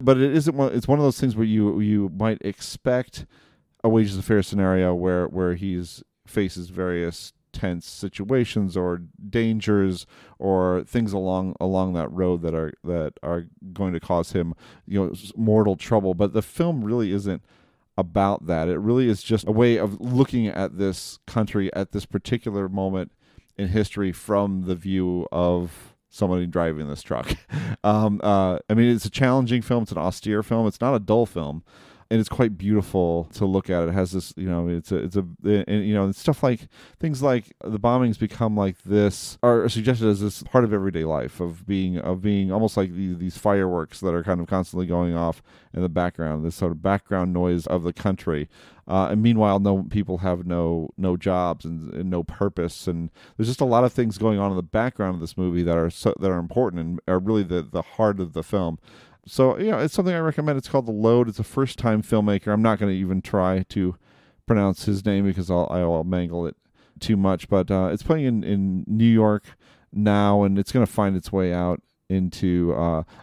but it isn't. It's one of those things where you might expect a Wages of Fear scenario where he's faces various tense situations or dangers or things along that road that are going to cause him, you know, mortal trouble. But the film really isn't about that. It really is just a way of looking at this country at this particular moment in history from the view of somebody driving this truck. I mean, it's a challenging film. It's an austere film. It's not a dull film. and it's quite beautiful to look at. It has this, you know, and stuff like things like the bombings become like this are suggested as this part of everyday life of being almost like these fireworks that are kind of constantly going off in the background, this sort of background noise of the country. And meanwhile, no people have no jobs and no purpose, and there's just a lot of things going on in the background of this movie that are important and are really the heart of the film. So, you know, it's something I recommend. It's called The Load. It's a first-time filmmaker. I'm not going to even try to pronounce his name because I'll mangle it too much. But it's playing in New York now, and it's going to find its way out into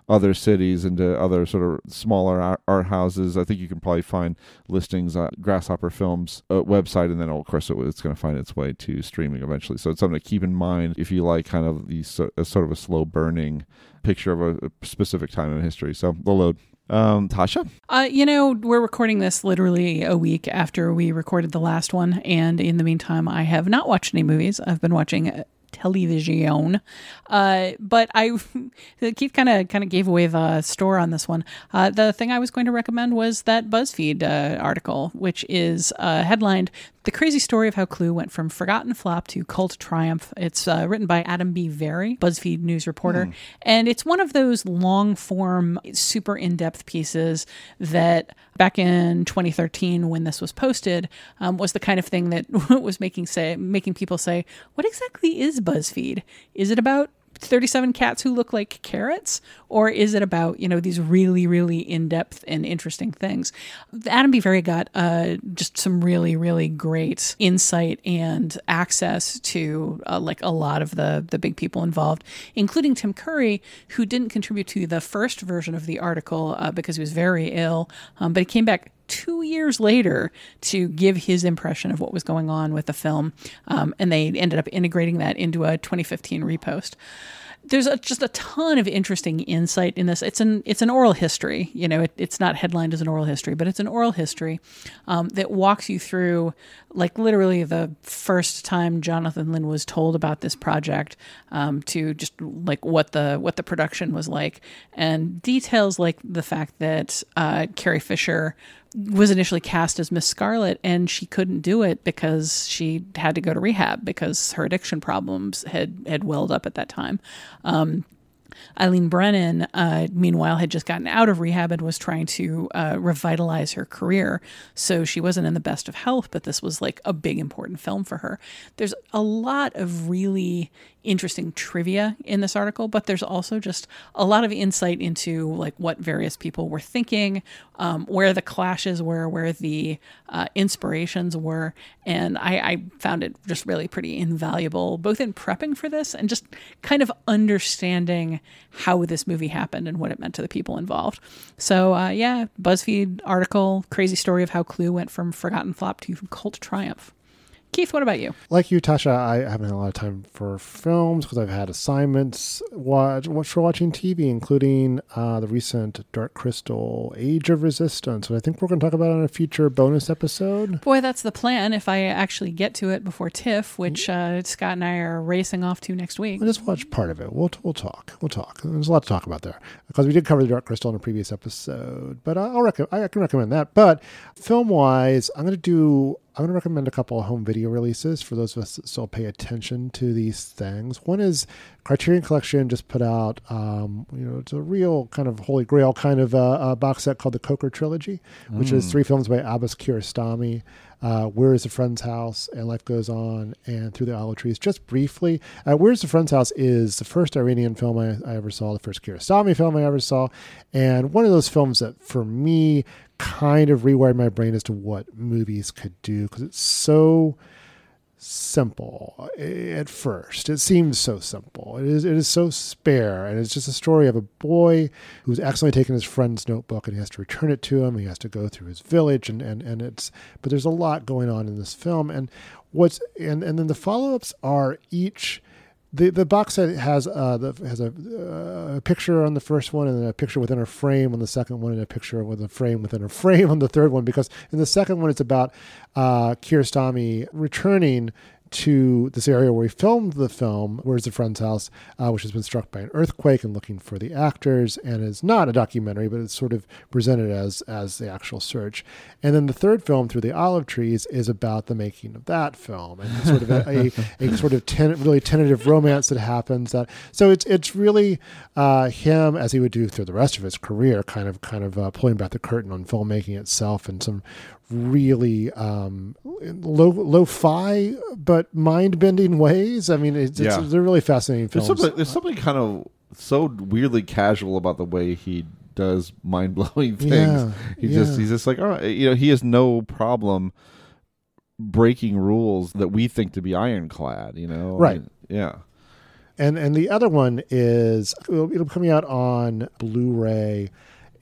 other cities, into other sort of smaller art houses. I think you can probably find listings on Grasshopper Films website, and then, of course, it's going to find its way to streaming eventually. So it's something to keep in mind if you like kind of the sort of a slow-burning picture of a specific time in history. So The Load. Tasha? You know, we're recording this literally a week after we recorded the last one, and in the meantime, I have not watched any movies. I've been watching television, but Keith kind of gave away the store on this one. The thing I was going to recommend was that Buzzfeed article, which is headlined "The Crazy Story of How Clue Went from Forgotten Flop to Cult Triumph." It's written by Adam B. Vary, BuzzFeed news reporter. Mm. And it's one of those long-form, super in-depth pieces that back in 2013, when this was posted, was the kind of thing that was making people say, what exactly is BuzzFeed? Is it about 37 cats who look like carrots, or is it about, you know, these really, really in-depth and interesting things? Adam B. Vary got just some really, really great insight and access to like a lot of the big people involved, including Tim Curry, who didn't contribute to the first version of the article because he was very ill, but he came back 2 years later to give his impression of what was going on with the film. And they ended up integrating that into a 2015 repost. There's just a ton of interesting insight in this. It's an oral history. You know, it's not headlined as an oral history, but it's an oral history that walks you through, like, literally the first time Jonathan Lynn was told about this project, to just like what the production was like, and details like the fact that Carrie Fisher was initially cast as Miss Scarlet, and she couldn't do it because she had to go to rehab because her addiction problems had welled up at that time. Eileen Brennan, meanwhile, had just gotten out of rehab and was trying to revitalize her career. So she wasn't in the best of health, but this was like a big important film for her. There's a lot of really interesting trivia in this article, but there's also just a lot of insight into like what various people were thinking, where the clashes were, where the inspirations were. And I found it just really pretty invaluable, both in prepping for this and just kind of understanding how this movie happened and what it meant to the people involved. So yeah, BuzzFeed article, "Crazy Story of How Clue Went from Forgotten Flop to Cult Triumph." Keith, what about you? Like you, Tasha, I haven't had a lot of time for films because I've had assignments for watching TV, including the recent Dark Crystal, Age of Resistance, which I think we're going to talk about on a future bonus episode. Boy, that's the plan, if I actually get to it before TIFF, which Scott and I are racing off to next week. We'll just watch part of it. We'll talk. There's a lot to talk about there because we did cover the Dark Crystal in a previous episode, but I can recommend that. But film-wise, I'm going to recommend a couple of home video releases for those of us that still pay attention to these things. One is Criterion Collection just put out, it's a real kind of holy grail kind of a box set called the Coker Trilogy, which is three films by Abbas Kiarostami. Where's the Friend's House, and Life Goes On, and Through the Olive Trees. Just briefly, Where's the Friend's House is the first Iranian film I ever saw, the first Kiarostami film I ever saw, and one of those films that, for me, kind of rewired my brain as to what movies could do, because it's so simple at first. It seems so simple. It is so spare, and it's just a story of a boy who's accidentally taken his friend's notebook and he has to return it to him. He has to go through his village, but there's a lot going on in this film. And then the follow-ups are each. The box set has a picture on the first one, and then a picture within a frame on the second one, and a picture with a frame within a frame on the third one. Because in the second one, it's about Kiarostami returning to this area where we filmed the film, Where's the Friend's House, which has been struck by an earthquake, and looking for the actors, and is not a documentary, but it's sort of presented as the actual search. And then the third film, Through the Olive Trees, is about the making of that film, and sort of a really tentative romance that happens. So it's really him, as he would do through the rest of his career, kind of pulling back the curtain on filmmaking itself, and some really lo-fi but mind-bending ways. I mean, it's a really fascinating film. There's something kind of so weirdly casual about the way he does mind-blowing things. He's just like, oh, you know, he has no problem breaking rules that we think to be ironclad, you know? Right. I mean, yeah. And the other one is, it'll be coming out on Blu-ray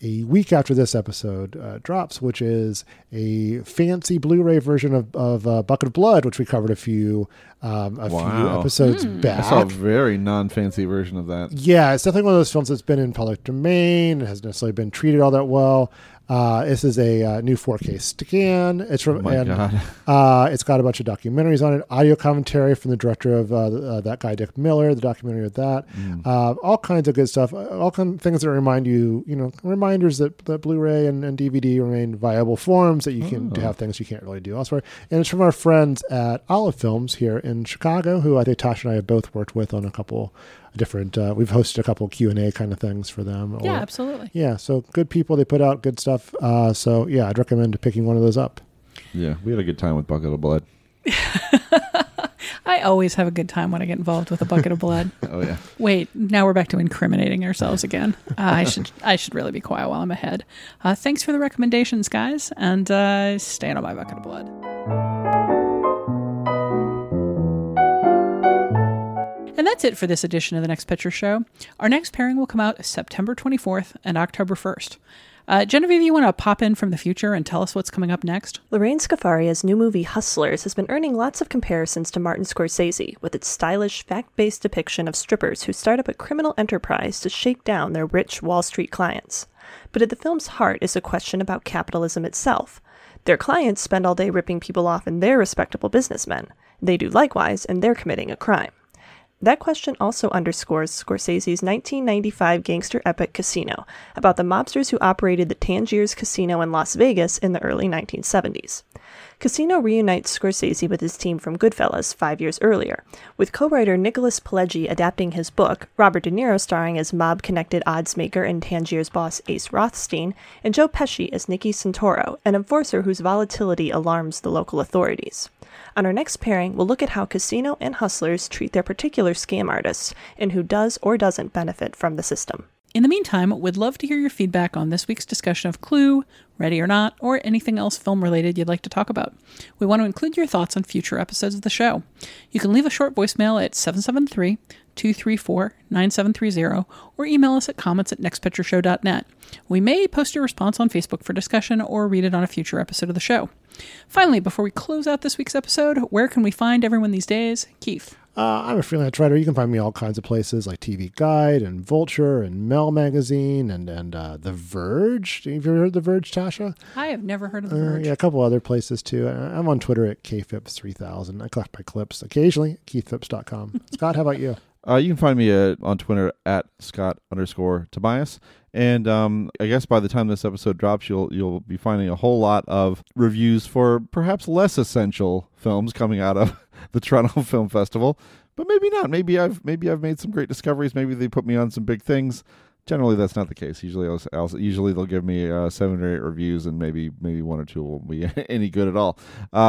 a week after this episode drops, which is a fancy Blu-ray version of Bucket of Blood, which we covered a few episodes back. I saw a very non-fancy version of that. Yeah, it's definitely one of those films that's been in public domain. It hasn't necessarily been treated all that well. This is a new 4K scan. It's from, God. It's got a bunch of documentaries on it, audio commentary from the director of that guy, Dick Miller, the documentary of that, all kinds of good stuff, all kinds of things that remind you, you know, reminders that Blu-ray and DVD remain viable forms, that you can have things you can't really do elsewhere. And it's from our friends at Olive Films here in Chicago, who I think Tasha and I have both worked with on a couple different, we've hosted a couple Q&A kind of things for them. Yeah, absolutely. Yeah, so good people. They put out good stuff. So yeah, I'd recommend picking one of those up. Yeah, we had a good time with Bucket of Blood. I always have a good time when I get involved with a Bucket of Blood. Oh, yeah. Wait, now we're back to incriminating ourselves again. I should really be quiet while I'm ahead. Thanks for the recommendations, guys, and stay on my Bucket of Blood. And that's it for this edition of The Next Picture Show. Our next pairing will come out September 24th and October 1st. Genevieve, you want to pop in from the future and tell us what's coming up next? Lorraine Scafaria's new movie Hustlers has been earning lots of comparisons to Martin Scorsese with its stylish, fact-based depiction of strippers who start up a criminal enterprise to shake down their rich Wall Street clients. But at the film's heart is a question about capitalism itself. Their clients spend all day ripping people off, and they're respectable businessmen. They do likewise, and they're committing a crime. That question also underscores Scorsese's 1995 gangster epic Casino, about the mobsters who operated the Tangiers Casino in Las Vegas in the early 1970s. Casino reunites Scorsese with his team from Goodfellas 5 years earlier, with co-writer Nicholas Pileggi adapting his book, Robert De Niro starring as mob-connected oddsmaker and Tangiers boss Ace Rothstein, and Joe Pesci as Nicky Santoro, an enforcer whose volatility alarms the local authorities. On our next pairing, we'll look at how Casino and Hustlers treat their particular scam artists, and who does or doesn't benefit from the system. In the meantime, we'd love to hear your feedback on this week's discussion of Clue, Ready or Not, or anything else film-related you'd like to talk about. We want to include your thoughts on future episodes of the show. You can leave a short voicemail at 773-234-9730 or email us at comments@nextpictureshow.net. We may post your response on Facebook for discussion or read it on a future episode of the show. Finally, before we close out this week's episode, where can we find everyone these days? Keith. I'm a freelance writer. You can find me all kinds of places like TV Guide and Vulture and Mel Magazine and The Verge. Have you heard of The Verge, Tasha? I have never heard of The Verge. Yeah, a couple other places too. I'm on Twitter at KPhips3000. I collect my clips occasionally at KeithPhips.com. Scott, how about you? You can find me on Twitter at Scott_Tobias. And I guess by the time this episode drops, you'll be finding a whole lot of reviews for perhaps less essential films coming out of the Toronto Film Festival, but maybe not. Maybe I've made some great discoveries. Maybe they put me on some big things. Generally, that's not the case. Usually they'll give me 7 or 8 reviews, and maybe 1 or 2 will be any good at all.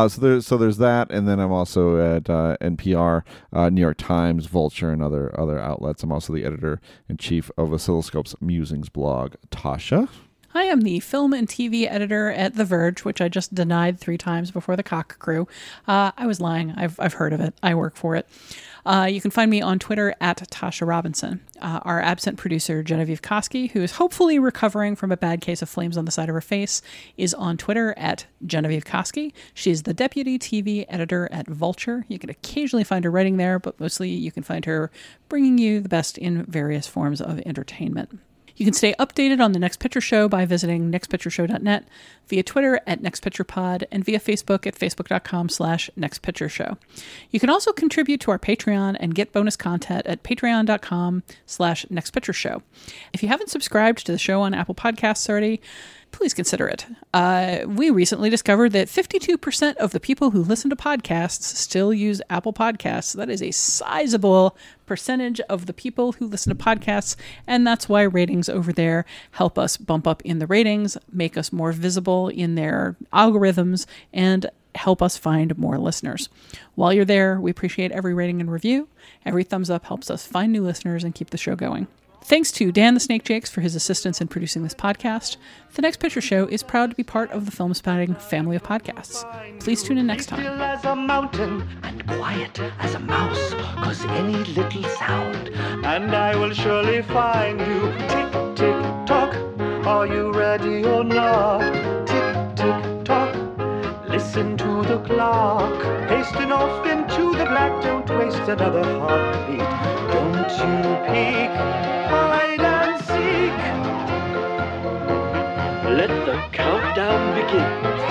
So there's that, and then I'm also at NPR, New York Times, Vulture, and other outlets. I'm also the editor in chief of Oscilloscope's Musings blog. Tasha. I am the film and TV editor at The Verge, which I just denied 3 times before the cock crew. I was lying. I've heard of it. I work for it. You can find me on Twitter at Tasha Robinson. Our absent producer, Genevieve Koski, who is hopefully recovering from a bad case of flames on the side of her face, is on Twitter at Genevieve Koski. She's the deputy TV editor at Vulture. You can occasionally find her writing there, but mostly you can find her bringing you the best in various forms of entertainment. You can stay updated on The Next Picture Show by visiting nextpictureshow.net, via Twitter at nextpicturepod, and via Facebook at facebook.com/nextpictureshow. You can also contribute to our Patreon and get bonus content at patreon.com/nextpictureshow. If you haven't subscribed to the show on Apple Podcasts already, please consider it. We recently discovered that 52% of the people who listen to podcasts still use Apple Podcasts. So that is a sizable percentage of the people who listen to podcasts, and that's why ratings over there help us bump up in the ratings, make us more visible in their algorithms, and help us find more listeners. While you're there, we appreciate every rating and review. Every thumbs up helps us find new listeners and keep the show going. Thanks to Dan the Snake Jakes for his assistance in producing this podcast. The Next Picture Show is proud to be part of the Film Spouting family of podcasts. Please tune in next time. Still as a mountain and quiet as a mouse, cause any little sound, and I will surely find you. Tick, tick, tock. Are you ready or not? Tick, tick, tock. Listen to the clock, hasten off into the black. Don't waste another heartbeat. Don't you peek, hide and seek. Let the countdown begin.